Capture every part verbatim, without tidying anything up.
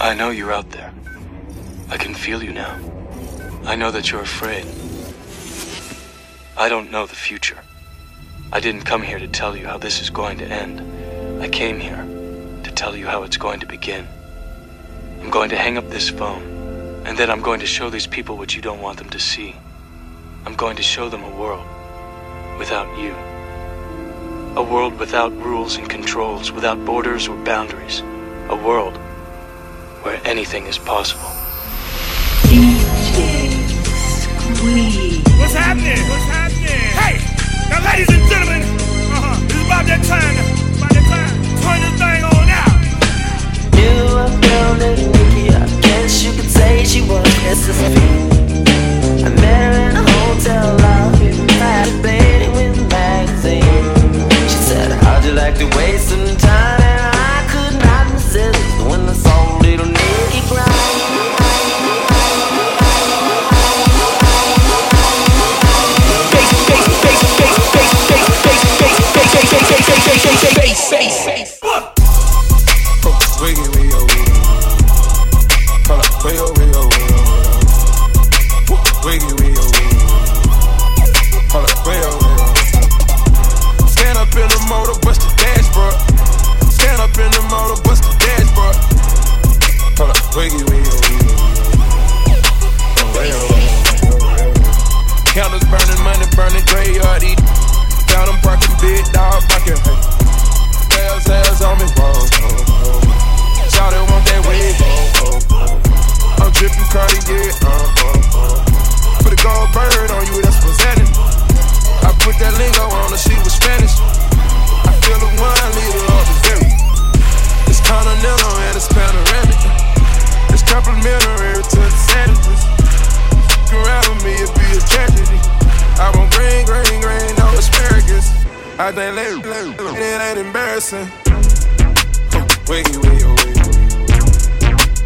I know you're out there. I can feel you now. I know that you're afraid. I don't know the future. I didn't come here to tell you how this is going to end. I came here to tell you how it's going to begin. I'm going to hang up this phone, and then I'm going to show these people what you don't want them to see. I'm going to show them a world without you. A world without rules and controls, without borders or boundaries. A world where anything is possible. D J Squeeze. What's happening? What's happening? Hey! Now, ladies and gentlemen, uh-huh, it's about that time. About that time. Turn this thing on out. You were down at Nikki. I guess you could say she was S S P. I met her in a hotel lobby, private dating with magazine. She said, how'd you like to waste some time? And I could not resist when I saw little Nikki cry. Face, face, face. What? Oh, wiggy, wiggy, oh, wiggy. Hold up, wiggy, oh, wiggy, oh, wiggy. Oh, wiggy, wiggy, oh, wiggy. Hold up, wiggy, oh, wiggy. Stand up in the motor, bust the dashboard. Stand up in the motor, bust the dashboard. Hold up, wiggy, wiggy, oh, wiggy. Oh, wiggy, oh, wiggy. Counters burning money, burning graveyard eating. Got them barking, big dog barking. Bells, bells on me, whoa, whoa, whoa. Shout it, want that wave, whoa, whoa. I'm dripping Cardi, yeah, uh, uh, uh. Put a gold bird on you, that's what's happening. I put that lingo on her, she was Spanish. I feel the wine leader off the very. It's continental and it's panoramic. It's complimentary to the sandwiches. You can rattle me, it'd be a tragedy. I want green, green, green, no asparagus. I think later, it ain't embarrassing. Wiggy, wiggy, wiggy.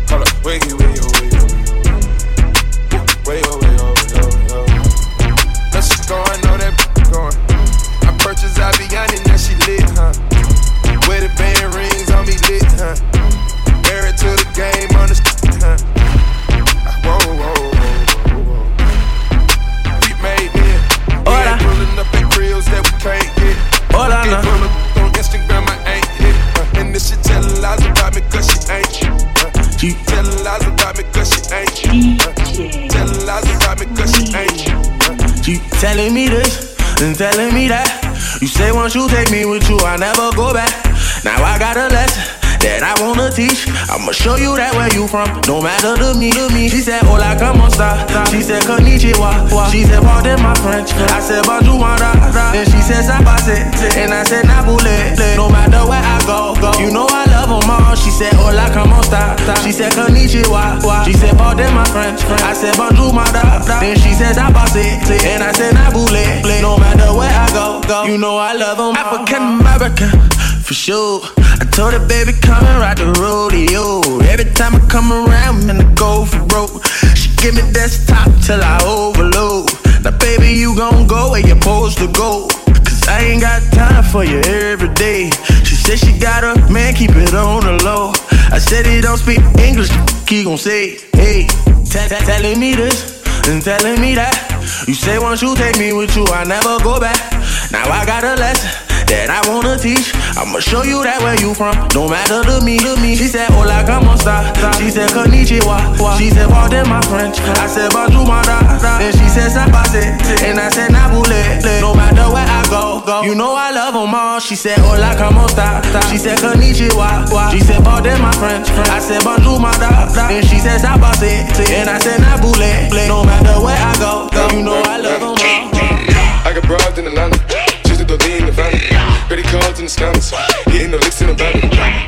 Hold up, wiggy, wiggy, wiggy. Wiggy, wiggy, wiggy. Now she's going, know that b**** going. I purchased Aviani, now she lit, huh? Wedding band rings on me lit, huh? Married to the game on the st- huh? Whoa, whoa, whoa, whoa. We made it. We ain't pulling up at grills that we can't get. All I know. On Instagram, I ain't hit. Uh, and this shit telling lies about me cause she ain't you. Uh, she telling lies about me cause she ain't you. Uh, telling lies about me cause she ain't you. Uh, she telling me this and telling me that. You say once you take me with you, I never go back. Now I got a lesson that I wanna teach. I'ma show you that where you from don't matter to me, to me. She said, hola, como esta? She said, konnichiwa. She said, pardon my French. I said, bonjour, da, da. Then she said, sabase. And I said, nabule. No matter where I go, go. You know I love them all. She said, hola, como esta? She said, konnichiwa. She said, pardon my French. I said, bonjour, da, da. Then she said, sabase. And I said, nabule. No matter where I go, go. You know I love them all. African American, for sure. I told her, baby, come and ride the rodeo. Every time I come around, man, I go for broke. She give me desktop till I overload. Now, baby, you gon' go where you're supposed to go. Cause I ain't got time for you every day. She said she got her man, keep it on the low. I said he don't speak English, he gon' say, hey. Telling me this and telling me that. You say once you take me with you, I never go back. Now I got a lesson that I wanna teach. I'ma show you that where you from don't matter to me, to me. She said, hola, como esta? She said, konnichiwa. She said, pardon my French. I said, bonjour, da, da. Then she said, sabase. And I said, nabule. No matter where I go, go. You know I love them all. She said, hola, como esta? She said, konnichiwa. She said, pardon my French. I said, bonjour, da, da. Then she said, sabase. And I said, nabule. No matter where I go, go. You know I love them all. I got bribed in Atlanta. The lean, the family, credit cards in the scammers, hitting the licks in the van,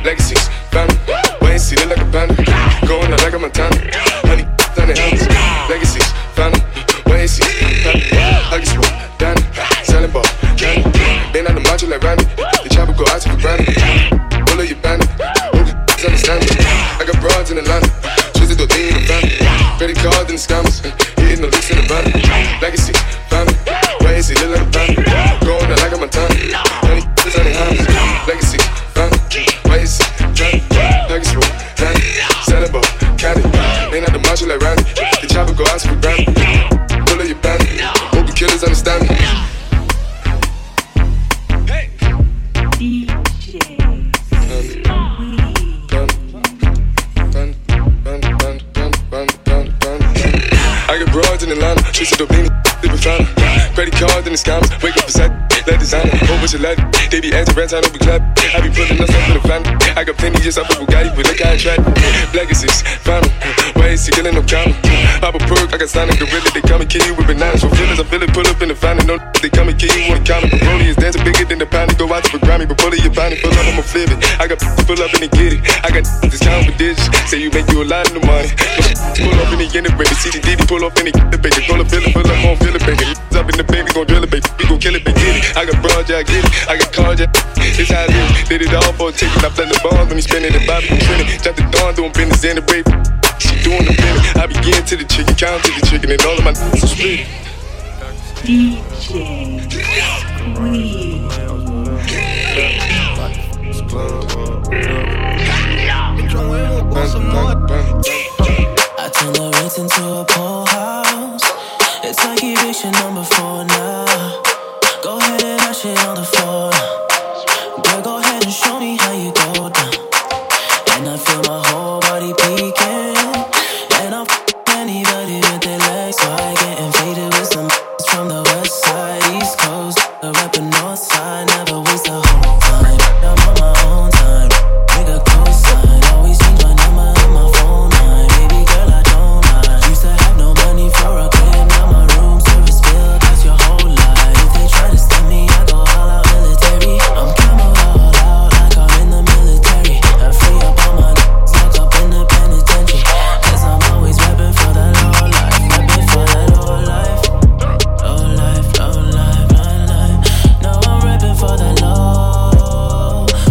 legacies, family, why ain't see it like a panda, going out like a Montana, honey, down the helmets, legacies, family, why ain't see it like a panda, huggies, Danny, selling ball, candy, been on the module like Randy, the chopper go out to the granny, pull up your bandit, all the d***s understand me, I got broads in Atlanta, twisted the lean, the family, credit cards in the scammers, hitting the licks in the van, legacies, family, why ain't see it like a panda, going out like a Montana. Honey, honey, honey. Used to do plenty, they been frowning. Credit cards in the scammers, wake up beside that designer. Over your life, they be acting rats, I don't be clapping. I be pulling up stuff for the family. I got plenty just off of Bugatti, but look how I tried. Black is six, final. Why is he killing no comma? Pop a perk, I got signed in gorilla. They come and kill you with bananas. From feelings, I feel it, pull up in the final. No, they come and kill you with a comma. Brody is dancing bigger than the pound. Go out to a Grammy, but pull up your body, pull up, I'ma flip it. I got to pull up and they get it. I got this time with digits. Say you make you a lot of the money. Pull up in the end of it, see the D D pull up in the baby. Pull up, fill it, pull up, gon' fill it, baby. Up in the baby, gon' drill it, baby. We gon' kill it, baby. I got broad, yeah, I get it. I got cars, yeah, it's how it is. Did it all for a ticket. I fled the bonds when he spinning the Bobby and Trinity. Drop the dawn, doing business in the baby. She doing the business. I begin to the chicken, count to the chicken, and all of my n****s are split. D J Weed. I turn the rent into a poorhouse. It's like eviction number four now. Go ahead and I shit on the floor. Girl, go ahead and show me how you go down. And I feel my whole body peeking. And I'm f***ing anybody with their legs. So I getting faded with some f***s from the west side, east coast, the rappin' north side. Never waste the whole time. I'm on my own time. Nigga close side. Always change my number on my phone line. Baby girl, I don't lie. Used to have no money for a clip. Now my room service bill, that's your whole life. If they try to stop me, I go all out military. I'm coming all out like I'm in the military. I free up all my n****s, lock up in the penitentiary. Cause I'm always rapping for that whole life. Rapping for that whole life. Whole life, whole life, my life. Now I'm rapping for that low life.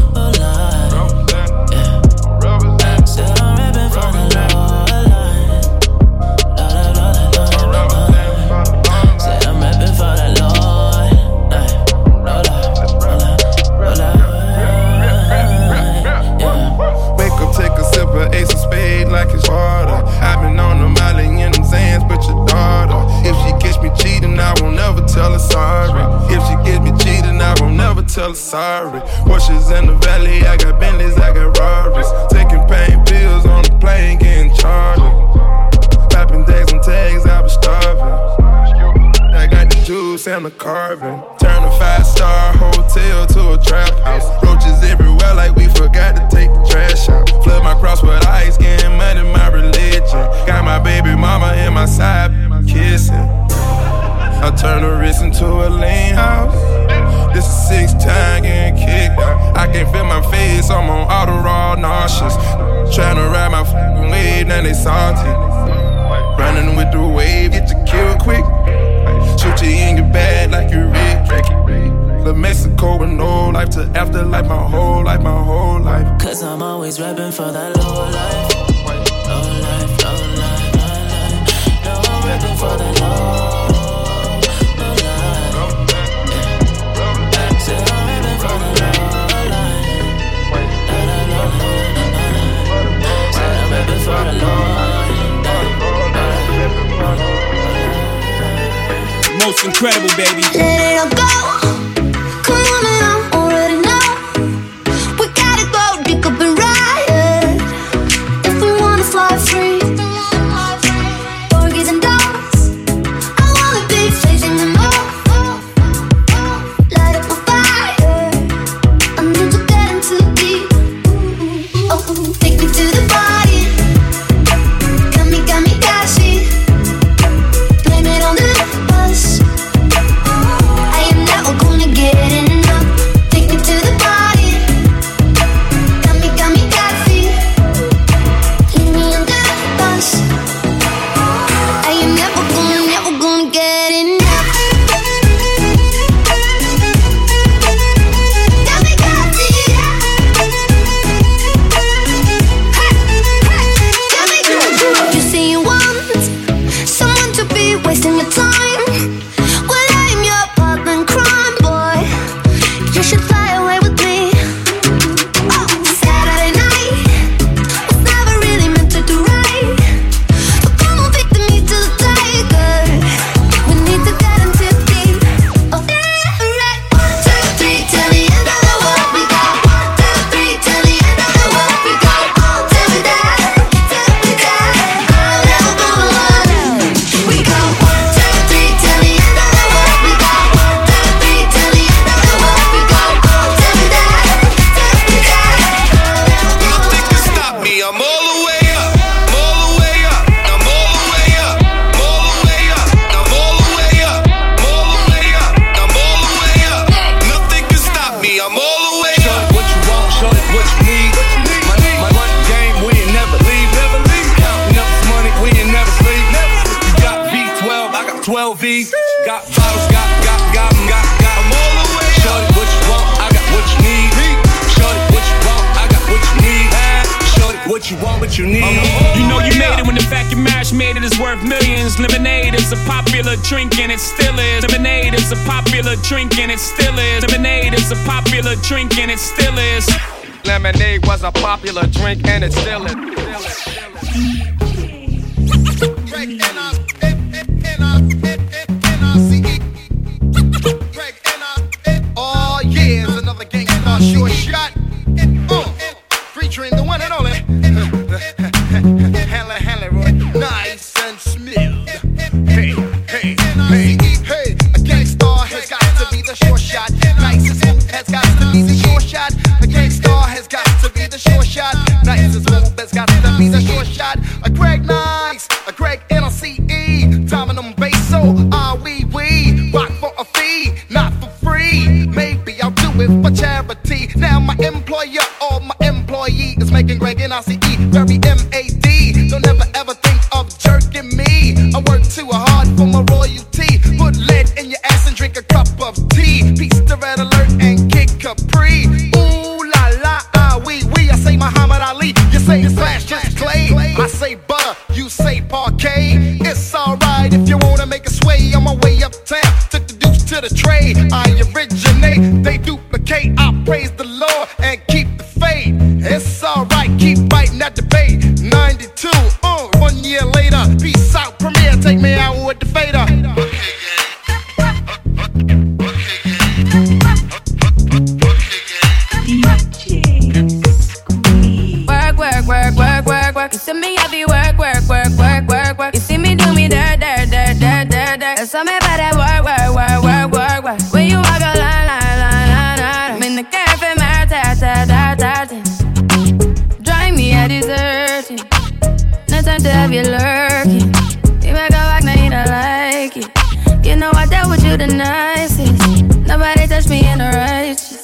Yeah. Still I'm rapping for that low life. La la la la la la la. Say I'm rapping for that low life. Roll up, roll up, roll up. Yeah. Wake up, take a sip of Ace of Spade like it's water. I've been on the molly and them Zans, but your daughter. If she catch me cheating, I won't ever tell her sorry. If she gets me cheating, I won't never tell her sorry. Porsches in the valley, I got Bentleys, I got Rarries. Taking pain pills on the plane, getting charged. Popping days and tags, I was starving. I got the juice and the carbon. Turn a five-star hotel to a trap house. Roaches everywhere like we forgot to take the trash out. Flood my cross with ice, getting money, my religion. Got my baby mama in my side, kissing. I turn a wrist into a lean house. This is six time getting kicked out. I can't feel my face, I'm on auto raw nauseous. Tryna ride my f***ing wave, now they salty. Running with the wave, get you killed quick. Shoot you in your bag like you Rick. The Mexico and no life to afterlife, my whole life, my whole life. Cause I'm always rapping for that low life. Low life, low life, low life. Now I'm rapping for that low life. Most incredible, baby. Let it all go. Come on now, already know. We gotta go dig up and ride if we wanna fly free. Burgers and dogs. I wanna be facing them all. Light up a fire. I'm into getting too deep. Oh, take me to the bar. Tell V. Got bottles, got, got, got, got, got. I'm all the way up. Shorty, what you want? I got what you need. Shorty, what you want? I got what you need. Shorty, what you want? What you need? You know you made it when the fact you mash made it is worth millions. Lemonade is a popular drink and it still is. Lemonade is a popular drink and it still is. Lemonade is a popular drink and it still is. Lemonade was a popular drink and it still is. Drake in our, in, in, in our, in, in our C E. Drake in our, in, oh yeah, it's another gangsta short shot. Oh, featuring the one and only Hella Hella, nice and smooth. Hey, hey, hey, hey, a gangsta has got to be the short shot. Nice and smooth has got to be the short shot. Nice as well, that's got to be the short shot. A Greg Nice, a Greg N L C E, Dominum Basso, ah wee wee. Rock for a fee, not for free. Maybe I'll do it for charity. Now my employer or my employee is making Greg N L C E very M A D. Don't ever ever think of jerking me. I work too hard for my royalty. Put lead in your ass and drink a cup of tea. Peace to Red Alert and Kid Capri. Ooh la la, ah wee wee. I say Muhammad Ali. You say Flash, just Clay. I say butter, you say parquet. It's alright if you wanna make a sway. On my way uptown, took the deuce to the tray. I originate, they duplicate. I praise the Lord and keep the faith. It's alright, keep fighting that debate. ninety-two, uh, one year later. Peace out, premiere, take me out with the fader. You see me have you work, work, work, work, work, work. You see me do me dirt, dirt, dirt, dirt, dirt, dirt. There's something about that work, work, work, work, work, work. When you walk a line, line, line, line, line. I'm in the cafe, my ta ta ta ta ta. Drive me, I desert you. No time to have you lurking. You make a walk, now you don't like it. You know I dealt with you the nicest. Nobody touched me in the righteous.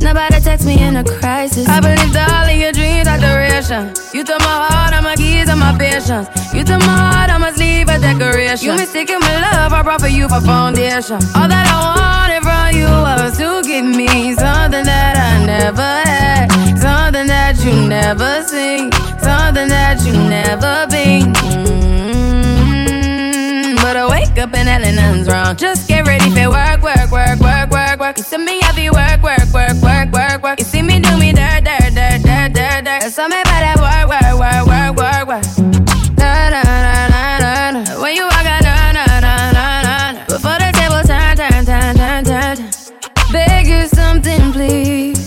Nobody text me in a crisis. I believed all of your dreams are duration. You took my heart, all my keys, and my patience. You took my heart, I must leave a decoration. You mistaken my love, I brought for you for foundation. All that I wanted from you was to give me something that I never had, something that you never seen, something that you never been. Mm-hmm. But I wake up and hell and nothing's wrong. Just get ready for work, work, work, work, work, work. You see me heavy work, work. Work, work, work, work. You see me do me dirt, dirt, dirt, dirt, dirt, dirt. There's something about that work, work, work, work, work, work. Da, da, da, da, da. When you walk out, da, da, da, da, da. Before the table turn, turn, turn, turn, turn, turn. Beg you something, please.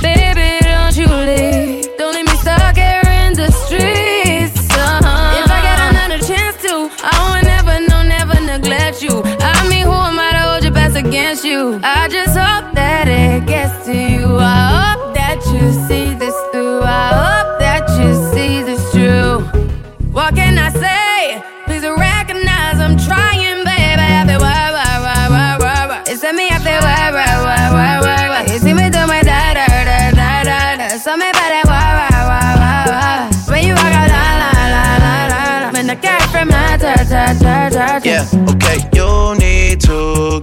Baby, don't you leave. Don't leave me stuck here in the streets. Uh-huh. If I get another chance to, I will never, no, never neglect you. I mean, who am I to hold your best against you? I just hope that it gets to you. I hope that you see this through. I hope that you see this true. What can I say? Please recognize I'm trying, baby. I've been wah wah wah wah wah wah. It's me I've been wah wah wah wah wah wah. You see me do my da da da da da. Something about that wah wah wah wah wah. When you walk out la la la la la. When I got from my da da da da. Yeah, okay, you need to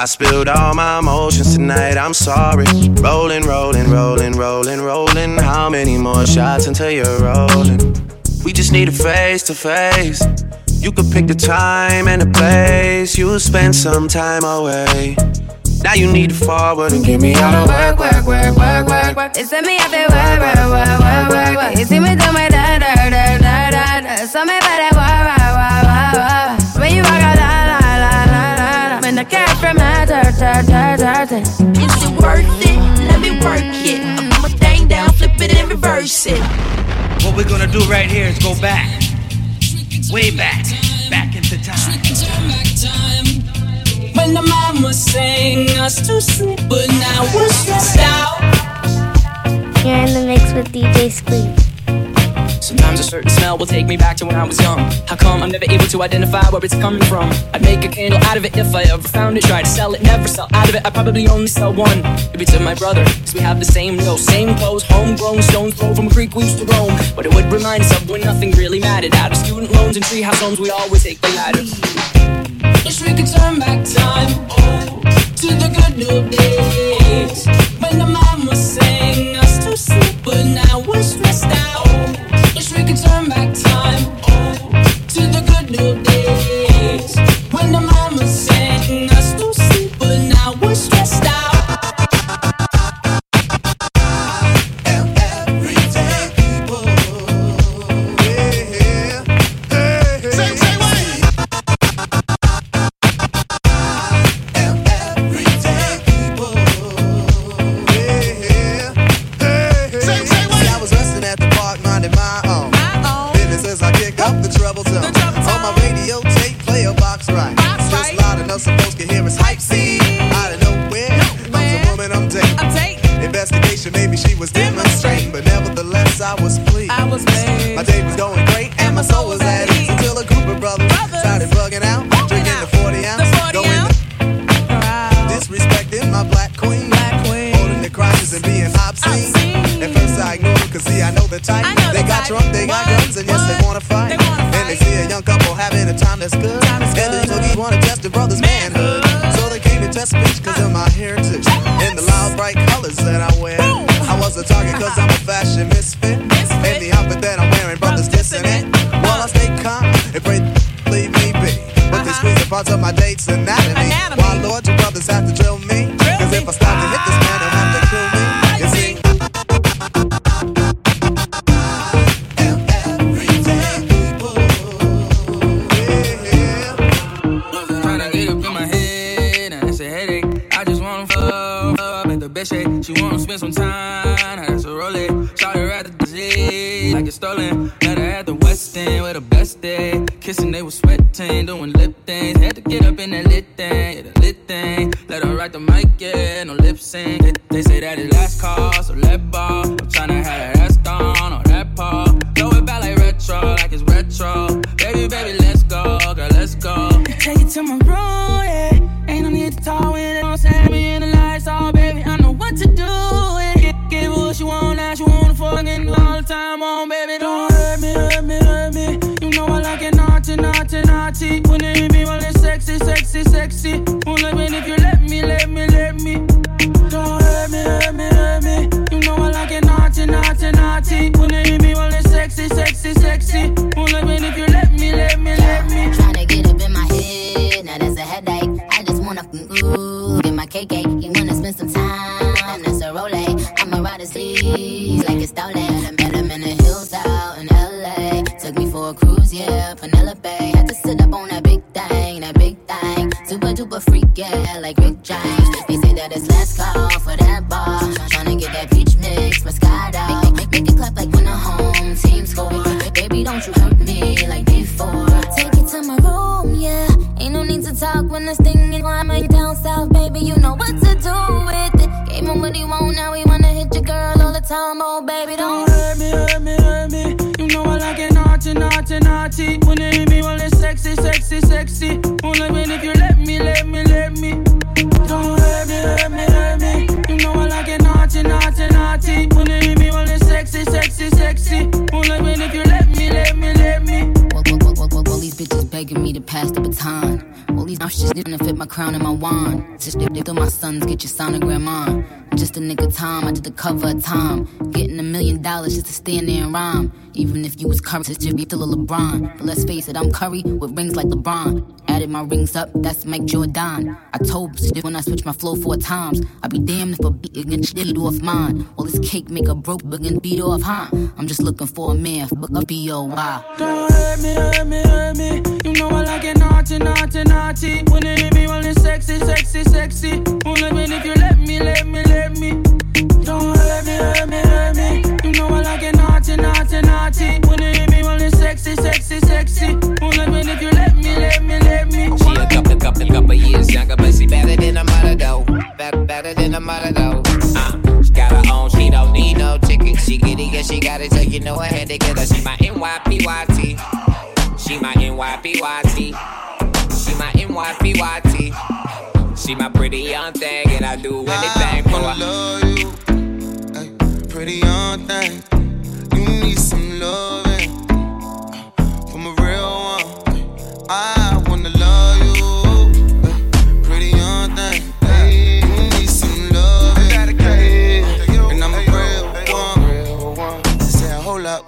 I spilled all my emotions tonight, I'm sorry. Rolling, rolling, rolling, rolling, rolling. How many more shots until you're rolling? We just need a face to face. You could pick the time and the place. You spend some time away. Now you need to forward and get me out of work, work, work, work, work, work. It's me out there, work, work, work, work, work, work. You see me do my da da da da da da. So me better work, work, work, work, work. When you walk out, da da da da da. When the cat from my da da da da da. Is it worth it? Let me work it. I put my thing down, flip it and reverse it. What we're gonna do right here is go back, way back, back into time. when the mama sang us to sleep, but now we're stressed out. You're in the mix with D J Squeak. Sometimes a certain smell will take me back to when I was young. How come I'm never able to identify where it's coming from? I'd make a candle out of it if I ever found it. Try to sell it, never sell out of it. I probably only sell one. Maybe to my brother, cause we have the same nose, same clothes, homegrown, stones throw from a creek we used to roam. But it would remind us of when nothing really mattered. Out of student loans and treehouse homes, we always take the ladder. Wish we could turn back time, oh, to the good old days when the mama sang us to sleep, but now we're stressed out. Wish we could turn back time, oh, to the good old days when the mama sang us to sleep, but now we're stressed out. Cover of time, getting a million dollars just to stand there and rhyme. Even if you was current, you'd be still a LeBron. But let's face it, I'm Curry with rings like LeBron. Added my rings up, that's Mike Jordan. I told shit when I switched my flow four times. I be damned if a beat against shit off mine. All this cake make a broke book and beat off, huh? I'm just looking for a man, fuck a B O Y. Don't hurt me, hurt me, hurt me. You know I like it naughty, naughty, naughty. When it hit me, well, it's sexy, sexy, sexy. Only when if you let me, let me, let me. Don't hurt me, hurt me, hurt me. You know I like it naughty, naughty, naughty. When it hit me, well, it's sexy, sexy, sexy. Only when if you let me, let me, let me. She a couple, couple, couple years younger, but got it, so you know I had to get her. She my N Y P Y T. She my N Y P Y T. She my N Y P Y T. She my pretty young thing, and I do anything for her. I love you, ay, pretty young thing. You need some loving from a real one. I wanna love you, ay, pretty young thing.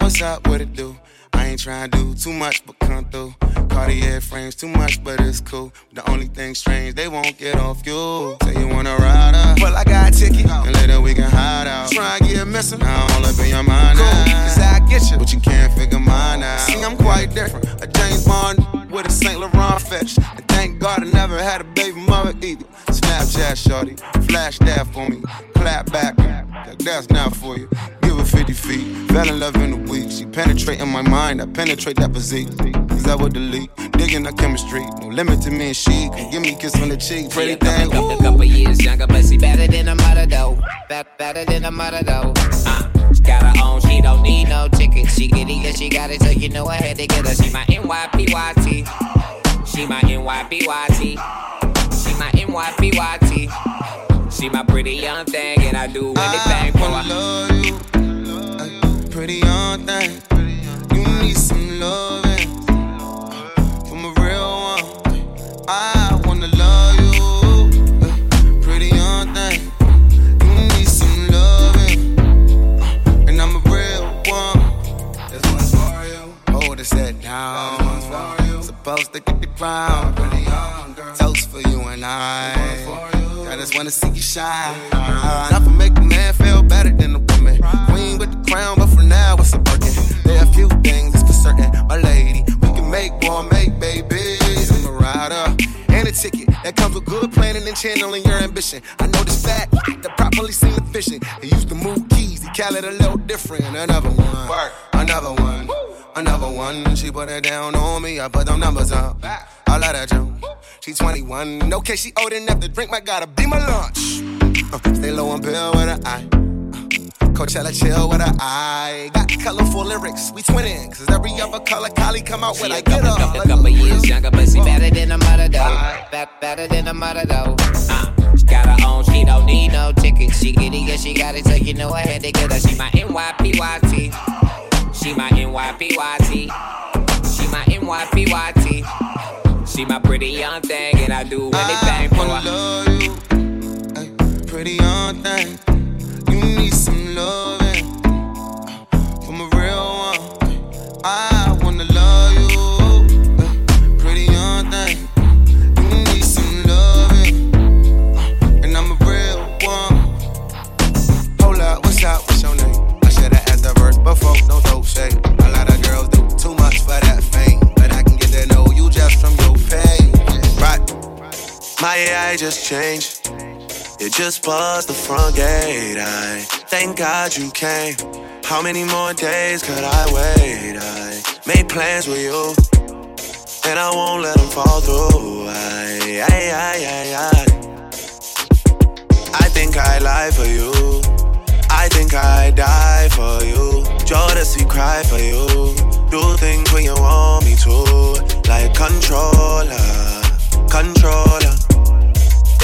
What's up, what it do? I ain't tryna do too much, but come through. Cartier frames too much, but it's cool. The only thing strange, they won't get off you. Say you wanna ride up, well I got a ticket, and later we can hide out. Try and get missing, now I'm all up in your mind. Cool, cause I get you, but you can't figure mine out. See, I'm quite different, a James Bond with a Saint Laurent fetch. And thank God I never had a baby mother either. Snapchat shorty, flash that for me. Clap back, that's not for you. fifty feet, fell in love in a week. She penetrating my mind, I penetrate that physique. Cause I would delete, digging the chemistry. No limit to me and she can give me a kiss on the cheek. Pretty thing, couple, couple, couple years younger, but she better than a mother though. Better than a mother though. Uh, she got her own, she don't need no ticket. She get it, yeah, she got it, so you know I had to get her. She my N Y P Y T. She my N Y P Y T. She my N Y P Y T. She my pretty young thing, and I do anything for her. I love you. Pretty young thing, you need some loving from a real one. I wanna love you, pretty young thing. You need some loving, and I'm a real one. This one's for you. Hold this head down. This one's for you. Supposed to get the crown. Pretty young girl. Toast for you and I. This one's for you. I just wanna see you shine. Uh, not for making a man feel better than the woman. Queen with the crown, but for now it's a Birkin. There are a few things that's for certain, my lady. We can make one, make babies. I'm a rider and a ticket that comes with good planning and channeling your ambition. I know this fact that properly seen the vision. He used to move keys, he called it a little different. Another one, another one, another one. She put it down on me, I put them numbers up. I let her jump. She's twenty-one, okay, she old enough to drink. My gotta be my lunch. Uh, stay low on bill with her eye. Coachella chill with her eye. Got colorful lyrics, we twinning. Cause every other color collie come out when I get up. She a couple, couple, couple years younger, but she better than a mother though. Better than a mother though. Uh, she got her own, she don't need no ticket. She get it, yeah, she got it, so you know I had to get her. She my N Y P Y T. She my N Y P Y T. She my N Y P Y T. She my pretty young thing, and I do anything for her. I love you, ay, pretty young thing. You need some loving from a real one. I wanna love you, pretty young thing. You need some loving, and I'm a real one. Hold up, what's up? What's your name? I should've asked that verse before. No dope shade. A lot of girls do too much for that fame, but I can get to know you just from your pain. Right? My A I just changed. You just buzzed the front gate, I thank God you came. How many more days could I wait? I made plans with you, and I won't let them fall through. I, I, I, I, I, I think I lie for you. I think I die for you. Jodeci cry for you. Do things when you want me to. Like controller, controller.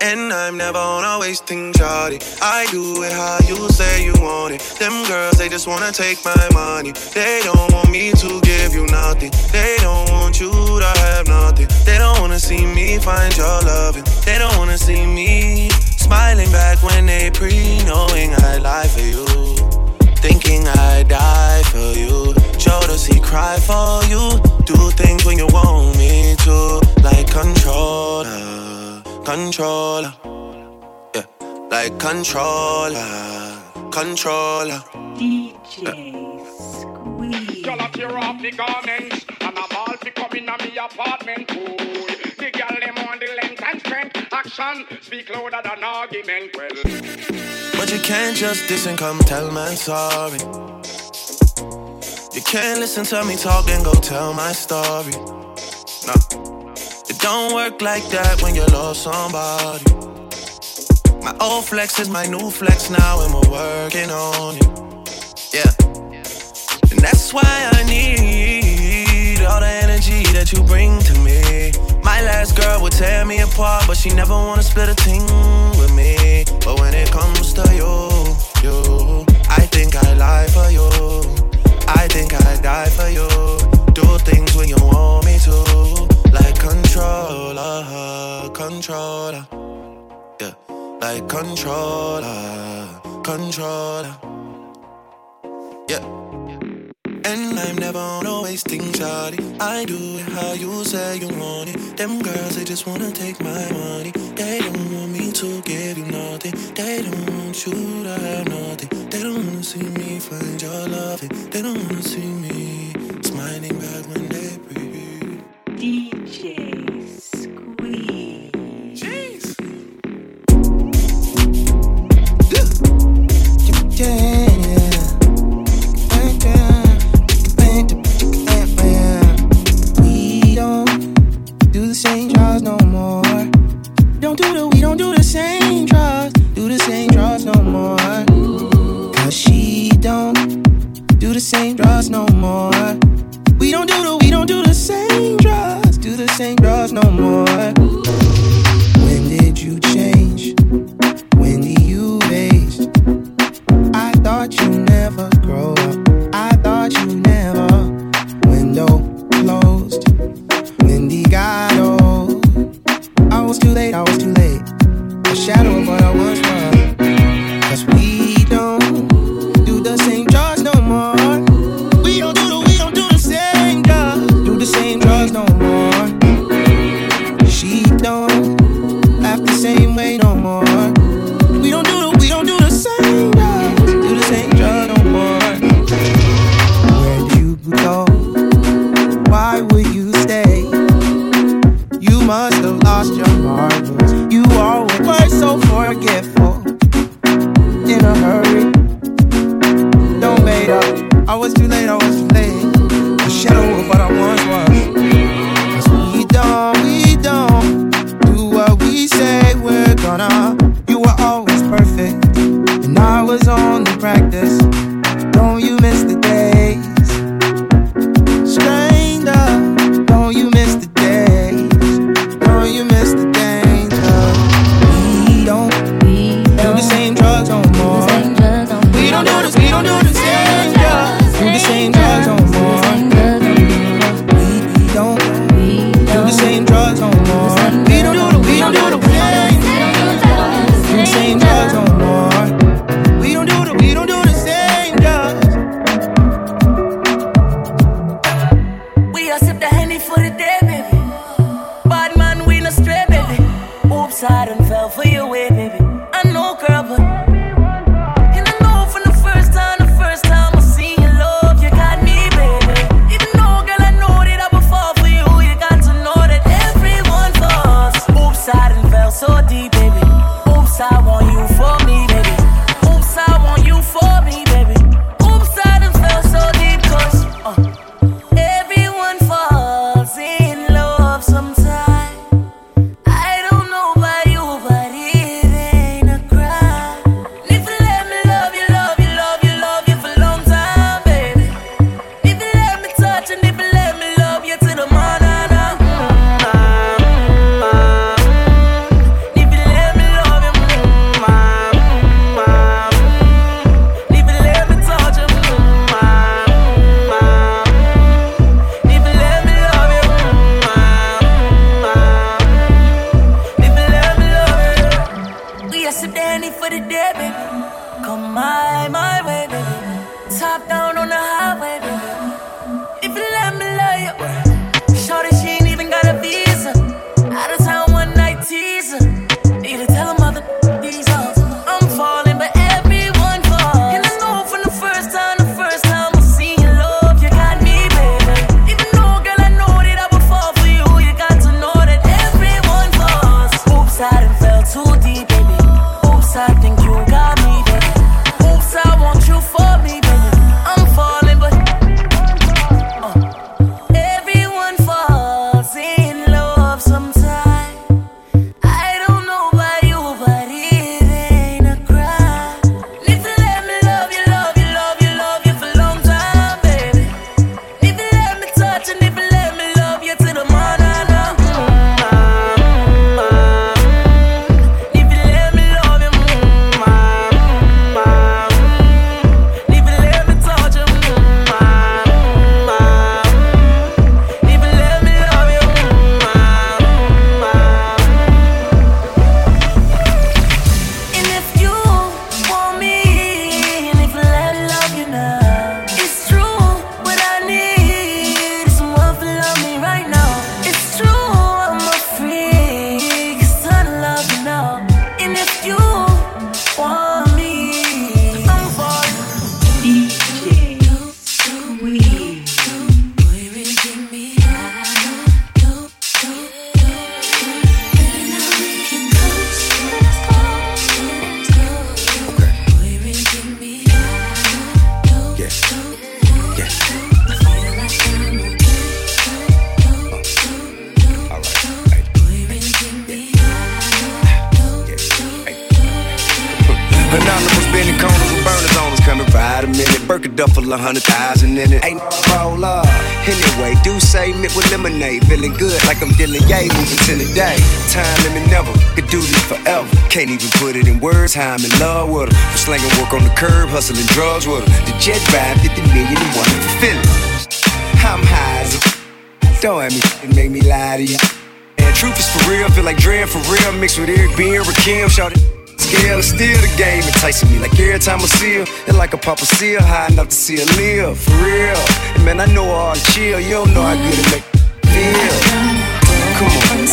And I'm never on a wasting shawty. I do it how you say you want it. Them girls, they just wanna take my money. They don't want me to give you nothing. They don't want you to have nothing. They don't wanna see me find your loving. They don't wanna see me smiling back when they pre, knowing I lie for you, thinking I die for you. Jodeci cry for you. Do things when you want me to. Like controller, controller, yeah, like controller, controller. D J Squeeze. Y'all are tear off the garments, and I'm all pick up in a me apartment pool. The girl them on the length and strength. Action speak louder than argument. Well, but you can't just diss and come tell me sorry. You can't listen to me talk then go tell my story. Nah, it don't work like that when you love somebody. My old flex is my new flex now and we're working on it. Yeah, and that's why I need all the energy that you bring to me. My last girl would tear me apart, but she never wanna split a thing with me. But when it comes to you, you, I think I lie for you. I think I die for you. Do things when you want me to, like controller, controller. Yeah, like controller, controller. Yeah. And I'm never on a wasting shawty. I do it how you say you want it. Them girls, they just wanna take my money. They don't want me to give you nothing. They don't want you to have nothing. They don't wanna see me find your love. They don't wanna see me smiling back when they breathe. D J Squeeze. Jeez. Yeah. Yeah. Same drugs no more. Don't do the, we don't do the same drugs. Do the same drugs no more. Cause she don't do the same drugs no more. We don't do the, we don't do the same drugs. Do the same drugs no more. When did you change? When did you age? I thought you never grow up. I thought you never. Window closed. Wendy got old. I was too late, I was too late. A shadow, but I was wrong. Cause we don't do the same drugs no more. We don't do the, we don't do the same drugs. Do the same drugs no more. She don't act the same way no more. We don't do the, we don't do the same drugs. Do the same drugs no more. Where do you go? Why would you stay? You must have lost your marbles. You always were so forgetful. In a hurry. Don't wait up. I was too late, I was too late. A shadow of what I once was. Cause we don't, we don't do what we say we're gonna. You were always perfect, and I was only practice. Don't you miss the days. Don't you miss the days? Don't you miss the danger? We don't, we do the same drugs no more. We don't do this, we don't do the same drugs. Do the same drugs no more. We don't, we do the same drugs no more. We don't do the, we don't do the same drugs. Do the same drugs no more. We don't do the, we don't do the same drugs. We are sip the Henny for the day, baby. Bad man, we no stray, baby. Oops, I done fell for your way, baby. I know, girl, but and I know from the first time, the first time I seen your love, you got me, baby. Even though, girl, I know that I would fall for you, you got to know that everyone falls. Oops, I done fell so deep, baby. Oops, I want you for me, baby. Oops, I want you for me, baby. Oops, I done fell so deep, cause uh, couple of hundred thousand in it. Ain't no love. Anyway, do say mint with lemonade. Feeling good like I'm dealing yay, moving till the day. Time limit never, could do this forever. Can't even put it in words, how I'm in love with her. I'm slanging work on the curb, hustling drugs with her. The jet vibe, fifty million and one for feeling. I'm high as a don't have me and make me lie to you. And truth is for real, feel like dread for real. Mixed with Eric B and Rakim, shout it. Scale is still the game enticing me. Like every time I see her, it's like a Papa Seal, high enough to see her live, for real. And man, I know her all chill, you don't know how good it make me feel. Come on.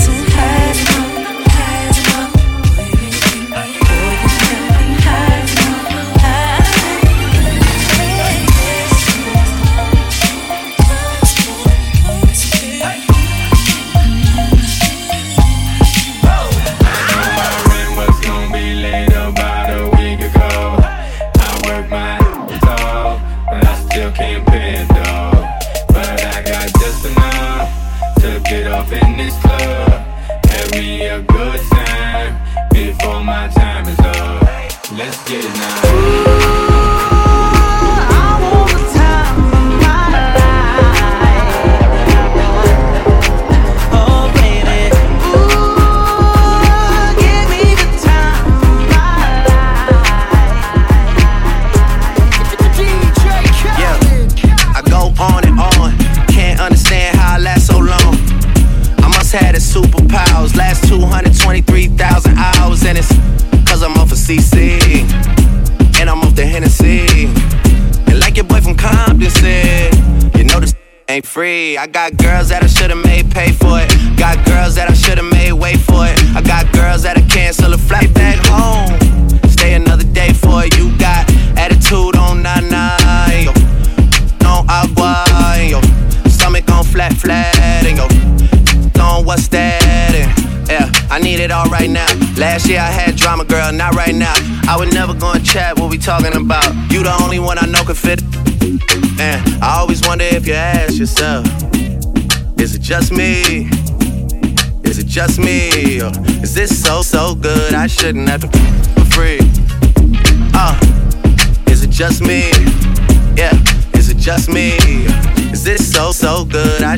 Free. I got girls that I should've made pay for it. Got girls that I should've made wait for it. I got girls that I cancel a flight back home. Stay another day for it. You got attitude on nine nine, and yo, on agua, and yo, stomach on flat flat, and yo, on what's that, and yeah, I need it all right now. Last year I had drama, girl, not right now. I would never go and chat, what we talking about? You the only one I know can fit. And I always wonder if you ask yourself, is it just me? Is it just me? Or is this so, so good I shouldn't have to f- for free? Uh, is it just me? Yeah, is it just me? Is this so, so good I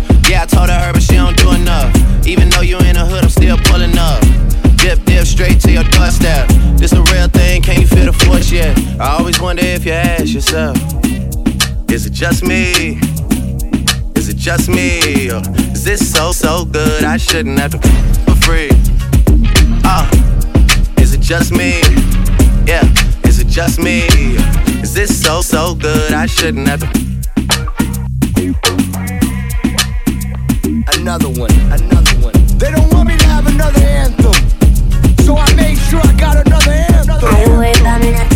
Yeah, I told her, but she don't do enough. Even though you in the hood, I'm still pulling up. Dip, dip, straight to your doorstep. This a real thing, can't you feel the force yet? I always wonder if you ask yourself, is it just me? Is it just me? Or is this so, so good I shouldn't have to f- for free? Uh, is it just me? Yeah, is it just me? Is this so, so good I shouldn't have to f- Another one, another one. They don't want me to have another anthem, so I made sure I got another anthem. Don't worry about nothing.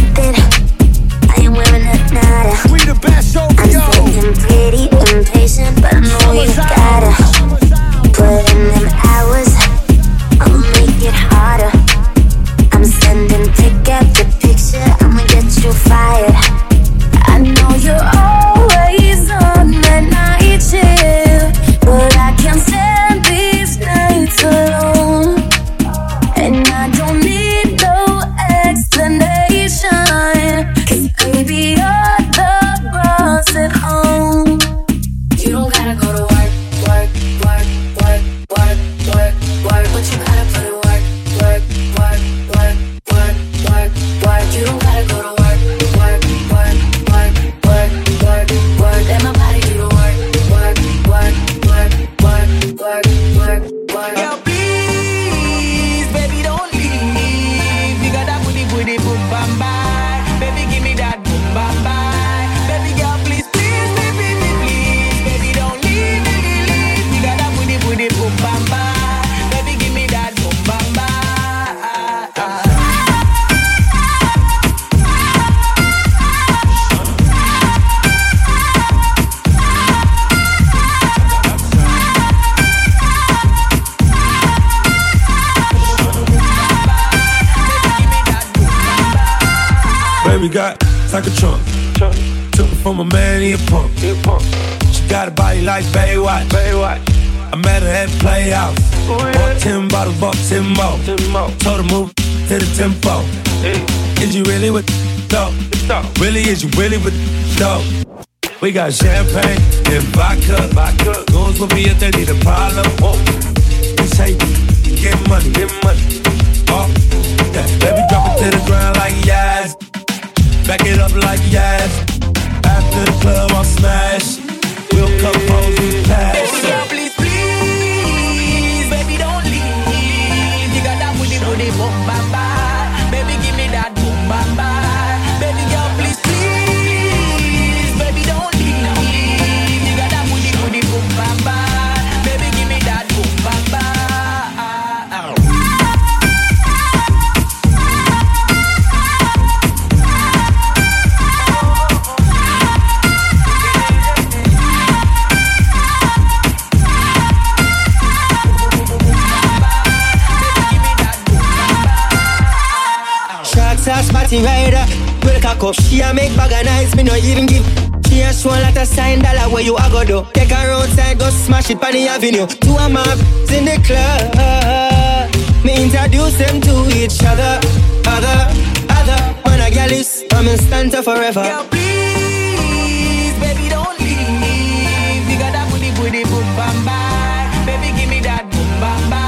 We the best, I'm getting pretty impatient, but I know you gotta put in them hours. I'ma make it harder. I'm sending pick up the picture. I'ma get you fired. I know you're always on the night shift, but I can't stand these nights alone. And I don't need no explanation, 'cause baby, you're like a trunk. Trunk. Took it from a man, he a punk. He a punk. She got a body like Baywatch. Baywatch. I met her at the Playhouse. Ooh, yeah. Bought ten bottles, bought ten more. ten more. Told her move to the tempo. Yeah. Is you really with dope? Really, is you really with dope? We got champagne and vodka. Vodka. Goons will be if they need a problem. Whoa. We say, get money, get money. Oh, yeah. Baby, drop it to the ground like yes. Back it up like yes. After the club, I'll smash. We'll come home to pass. Baby, please, please. Baby, don't leave. You got that booty, so they boom, bam, bam. Baby, give me that boom, bam, bam. Baby, girl, please, please. Baby, don't leave. You got that booty, so they boom, bam, bam. Baby, give me that boom, bam, bam. Sash party rider, with a cock up. She a make bag of nice, me no even give. She a show like a sign dollar where you a go do. Take her outside, go smash it on the avenue. Two a mobs in the club. Me introduce them to each other, other, other. Man a girl is, I'm in stanza forever. Girl, please, baby don't leave. You got that booty, booty, boom, bam, bam. Baby give me that boom, bam, bam.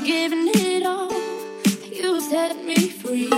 I've given it all, you set me free.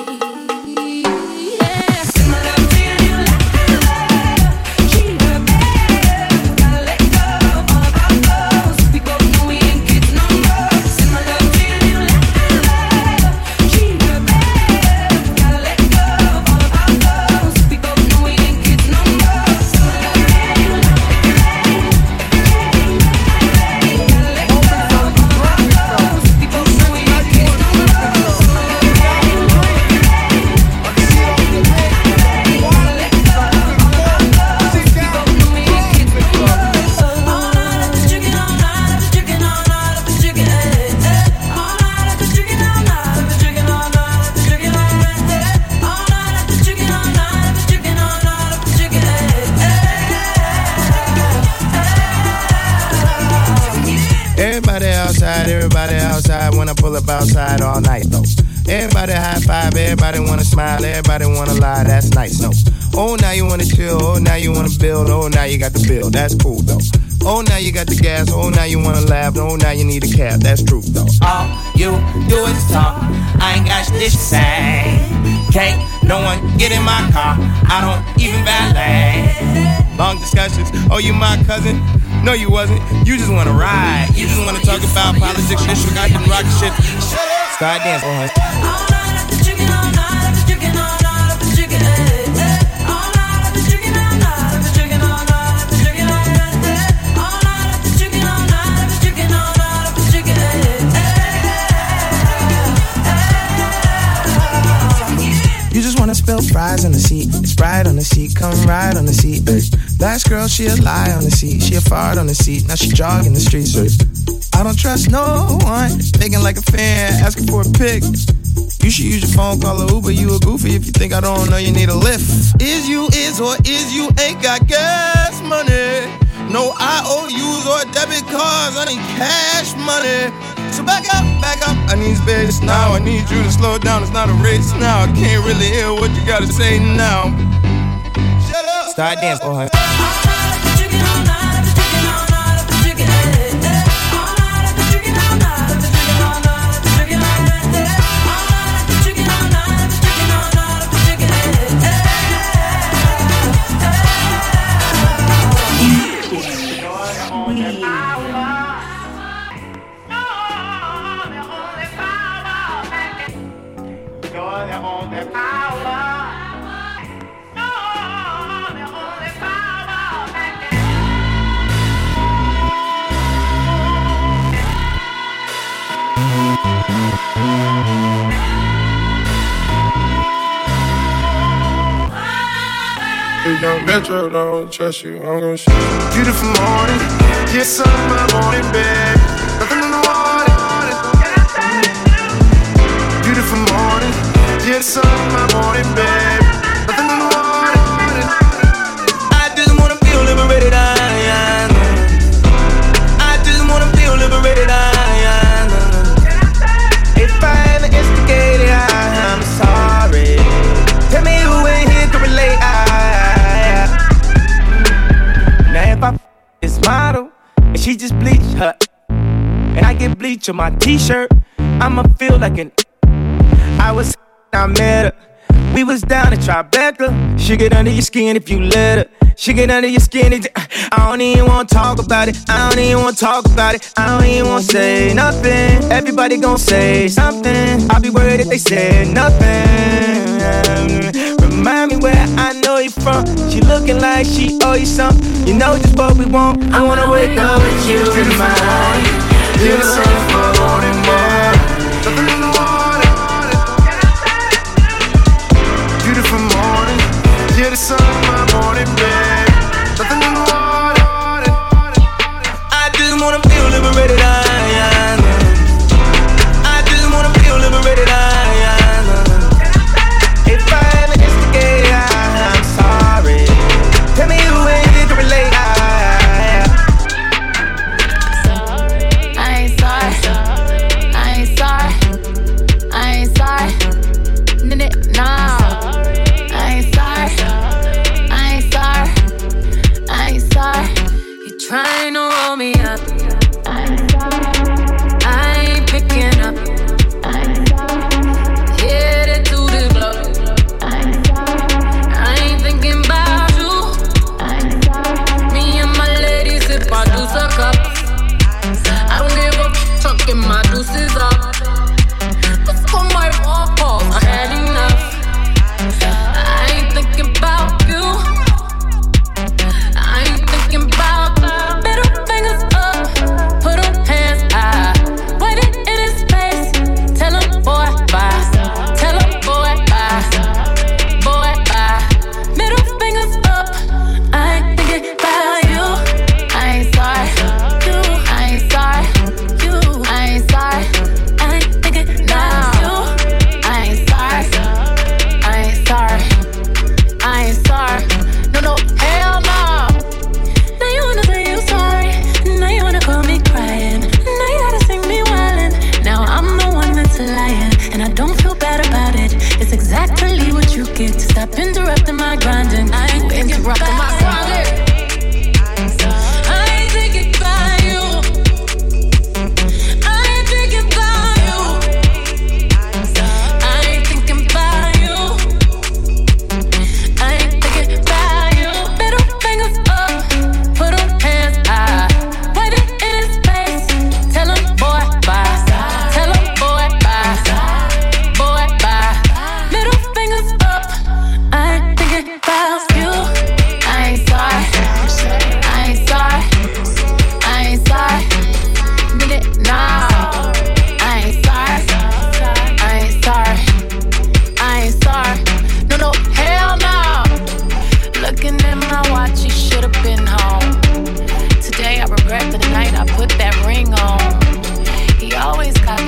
That's cool though. Oh, now you got the gas. Oh, now you wanna laugh. Oh, now you need a cab. That's true though. All you do is talk. I ain't got shit to say. Can't no one get in my car. I don't even valet. Long discussions. Oh, you my cousin? No, you wasn't. You just wanna ride. You just wanna talk about politics, disregard the rock shit. Start dancing. Oh, spill fries on the seat, Sprite on the seat, come ride on the seat. Ay. Last girl, she a lie on the seat, she a fart on the seat, now she jogging the streets. Ay. I don't trust no one, thinking like a fan, asking for a pic. You should use your phone, call a Uber, you a goofy if you think I don't know you need a lift. Is you is or is you ain't got gas money? No I O U's or debit cards, I need cash money. So back up, back up, I need space now. I need you to slow down, it's not a race now. I can't really hear what you gotta say now. Shut up. Start dancing for her. Young Metro, don't trust you, I'm gon' shoot you. Beautiful morning, get some of my morning bed. Nothing in the water. Beautiful morning, get some of my morning bed. Nothing in the water. I just wanna feel liberated, I, I know. I just wanna feel liberated, I, I know. If I ever instigated, I, I'm sorry. Tell me who ain't here to relate, I if I f*** this model, and she just bleach her, and I get bleach on my t-shirt, I'ma feel like an I was I met her, we was down in Tribeca. She get under your skin if you let her. She get under your skin, it, I don't even wanna talk about it. I don't even wanna talk about it. I don't even wanna say nothing. Everybody gon' say something. I'll be worried if they say nothing. Remind me where I know you from. She looking like she owe you something. You know just what we want. I wanna wake up with you in the morning. You're so cold and warm. Nothing in the water. Beautiful morning. You're the sun in my morning bed. Nothing in the water. I just wanna feel liberated. I, I know. I just wanna feel liberated. I, I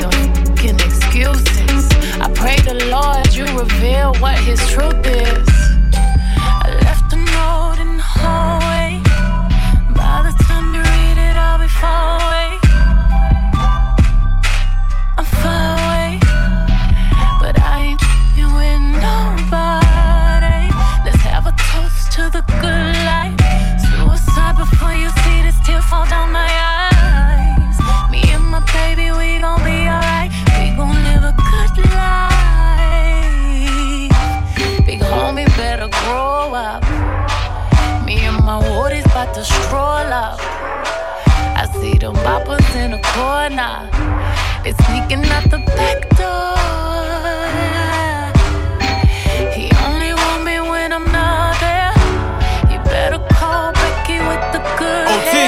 fucking excuses. I pray the Lord you reveal what his truth is. I left a note in the hallway. By the time to read it, I'll be far away. I'm far away, but I ain't you with nobody. Let's have a toast to the good life. Suicide before you see this tear fall down my eye. Baby, we gon' be alright. We gon' live a good life. Big homie better grow up. Me and my wardies bout to stroll up. I see them boppers in the corner. They sneaking out the back door. He only want me when I'm not there. You better call Becky with the good hair.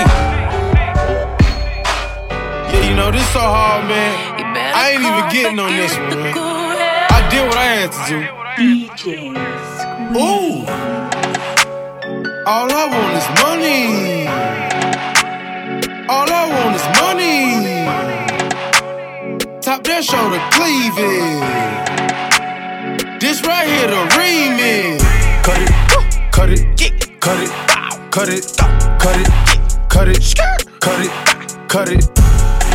No, this so hard, man. I ain't even getting on this one, man. I did what I had to do. Ooh. All I want is money. All I want is money. Top that shoulder cleavage. This right here the remix. Cut it, cut it, cut it, cut it, cut it, cut it, cut it, cut it.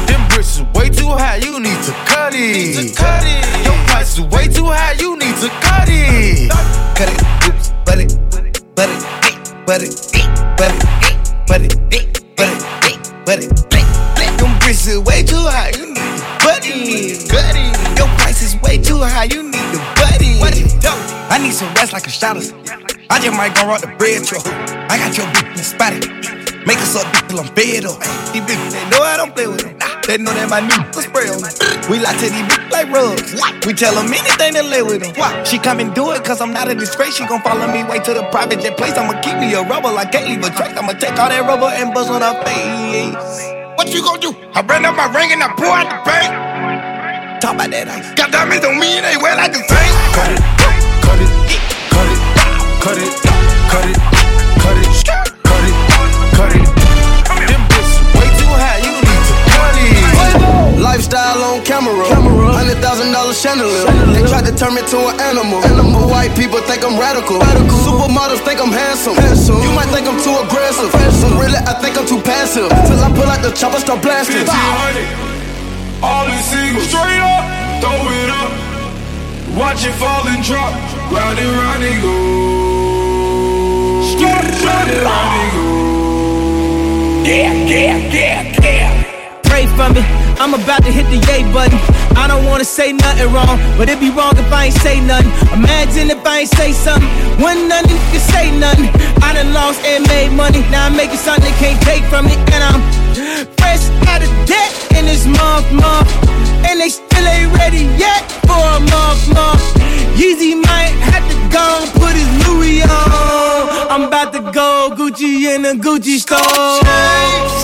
Them bricks is way too high, you need to cut it. Need to cut it. Your price is way too high, you need to cut it. Cut it, oops, but it, but it, but it, but it, but it, but it, but it. Them bricks is way too high, you need to butt it. Cut it. Your price is way too high, you need to butt it. I need some rest like a shallow's. I just might go rock the bread truck. I got your bitch in the spotty. Make us up till I'm fed up. These bitches, they know I don't play with them. They know that my new spray on. We lie to these bitches like rugs. We tell them anything to lay with them. She come and do it cause I'm not a disgrace. She gon' follow me way to the private jet place. I'ma keep me a rubber, I can't leave a trace. I'ma take all that rubber and buzz on her face. What you gon' do? I bring up my ring and I pour out the paint. Talk about that ice. Got diamonds on me and they wear like the same. Cut it, cut it, cut it, cut it, cut it, cut it, cut it. Cut it. Them bitches way too high, you need to cut it. Lifestyle on camera, hundred thousand dollar chandelier. They tried to turn me to an animal. Animal. White people think I'm radical. radical. Supermodels think I'm handsome. handsome. You might think I'm too aggressive. aggressive. Really, I think I'm too passive. Till I pull out the chopper, start blasting. fifteen hundred, all these singles straight up, throw it up. Watch it fall and drop. Round and round it go. Round and round it go. Yeah, yeah, yeah, yeah. Pray for me, I'm about to hit the yay button. I don't wanna say nothing wrong, but it'd be wrong if I ain't say nothing. Imagine if I ain't say something, when none of you can say nothing. I done lost and made money, now I'm making something they can't take from me. And I'm fresh out of debt in this month, month. And they still ain't ready yet for a month, month. Yeezy might have to go put his Louis on. I'm about to go Gucci in a Gucci store.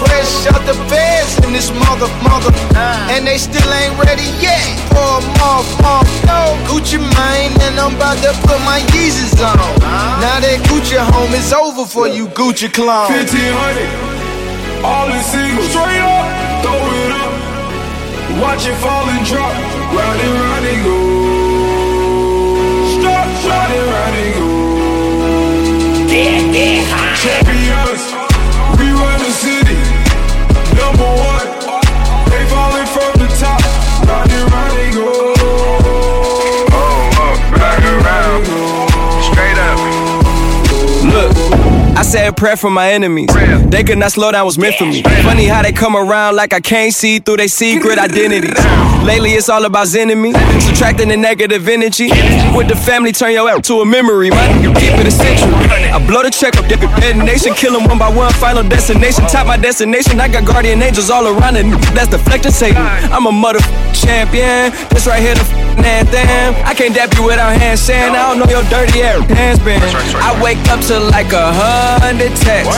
Fresh out the beds in this mother, mother. Uh. And they still ain't ready yet for a month, month. No Gucci mine, and I'm about to put my Yeezys on. Uh. Now that Gucci home is over for you Gucci clone. fifteen hundred, all in singles, straight up, throw it up. Watch it fall and drop, round and round it go. Round and round and go. Yeah, yeah. Champions, we run the city. Number one, they falling from the top. Round and round and go. Oh, oh, round and round. Straight up. Look, I said a prayer for my enemies. They could not slow down, was meant for me. Funny how they come around like I can't see through their secret identities. Lately it's all about enemy, subtracting the negative energy. With the family, turn your app to a memory, man. You keep it essential. I blow the check up, dip it, detonation, kill them one by one, final destination. Top my destination, I got guardian angels all around it. That's deflecting Satan. I'm a motherfucking champion. This right here the f***ing anthem. I can't dap you without handstand. I don't know your dirty ass hands been. I wake up to like a hundred texts.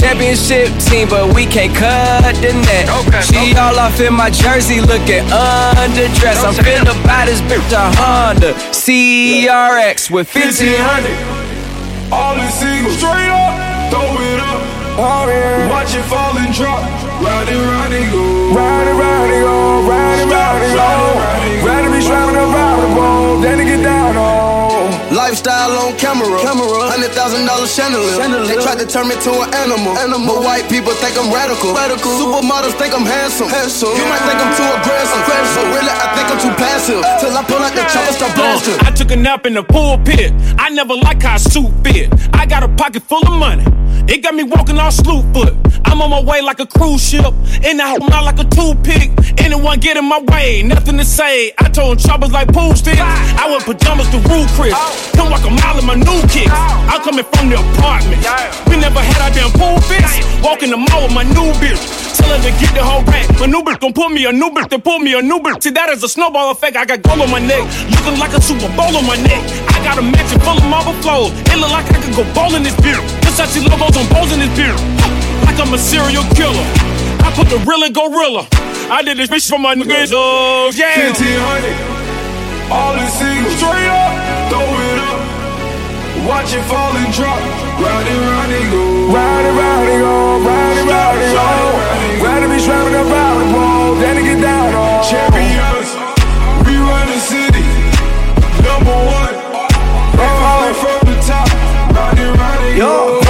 Championship team, but we can't cut the net. She all off in my jersey, looking up. Underdress, I'm finna buy this bitch a Honda C R X with fifteen hundred. All in singles, straight up, throw it up. Watch it fall and drop, Ride it, ride it, go. Ride it, ride it, go. Ride it, ride it, go. Rather be shrouded and vulnerable than to get down on. Lifestyle on camera, camera. Hundred thousand dollar chandelier. chandelier. They tried to turn me to an animal. animal. But white people think I'm radical. radical. Supermodels think I'm handsome. handsome. You yeah. might think I'm too aggressive. aggressive. But really, I think I'm too passive. Till I pull out the chopper, start blasting. I took a nap in the pulpit. I never like how a suit fit. I got a pocket full of money. It got me walking all slew foot. I'm on my way like a cruise ship, and I hold my like a toothpick. Anyone get in my way, nothing to say. I told choppers like pool sticks. I went pajamas to Rue Chris. Come walk a mile in my new kicks. I'm coming from the apartment. We never had our damn pool fix. Walking the mall with my new bitch. Tell her to get the whole rack. My new bitch gon' pull me a new bitch. They pull me a new bitch. See, that is a snowball effect. I got gold on my neck. Looking like a Super Bowl on my neck. I got a mansion full of marble flows. It look like I could go bowling this beer. Versace logos on balls in this beer. Like I'm a serial killer. I put the real in gorilla. I did this bitch for my niggas. Oh, yeah. fifteen hundred. All in single. Straight up. Throw it up. Watch it fall and drop. Ride it, ride it, go. Ride it, ride it, go. Ride it, ride it, go. Rather be shrouded and vulnerable than to get down on. Champions. We run the city. Number one. And falling from the top. Ride it, ride it, go.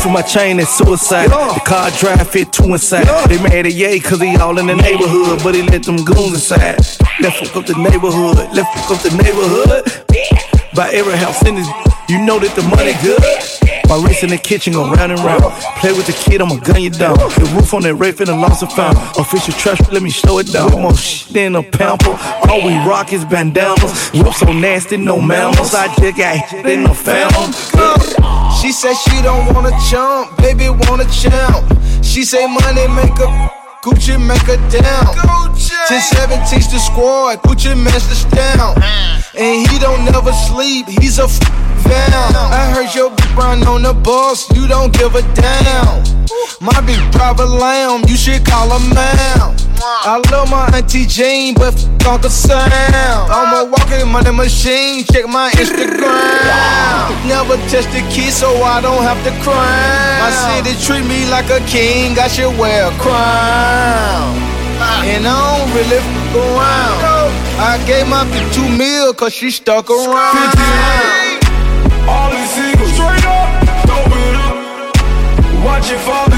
For my chain and suicide, yeah. The car drive fit two inside, yeah. They mad at Ye cause he all in the neighborhood, but he let them goons inside. Let's fuck up the neighborhood, let's fuck up the neighborhood. By every house in this, you know that the money good. My wrist in the kitchen go round and round. Play with the kid, I'ma gun you down. The roof on that rape finna lost and found. Official trash, let me slow it down. More shit than a pamper. All we rock is bandanas. Whoop so nasty, no mammals. I just got hit in the family. She said she don't wanna chump, baby wanna chump. She say money make a Gucci make her down. ten seven teach the squad, Gucci mess us down. And he don't never sleep, he's a f*** down. I heard your bitch run on the bus, you don't give a damn. My bitch drive a lamb, you should call her ma'am. I love my auntie Jean, but f*** Uncle Sam. I'm a walking money machine, check my Instagram. Never touch the key so I don't have to cry. My city treat me like a king, I should wear a crown. And I don't really f*** around. I gave my bitch two mil cause she stuck around. fifteen hundred. All in single. Straight up. Throw it up. Watch it fall.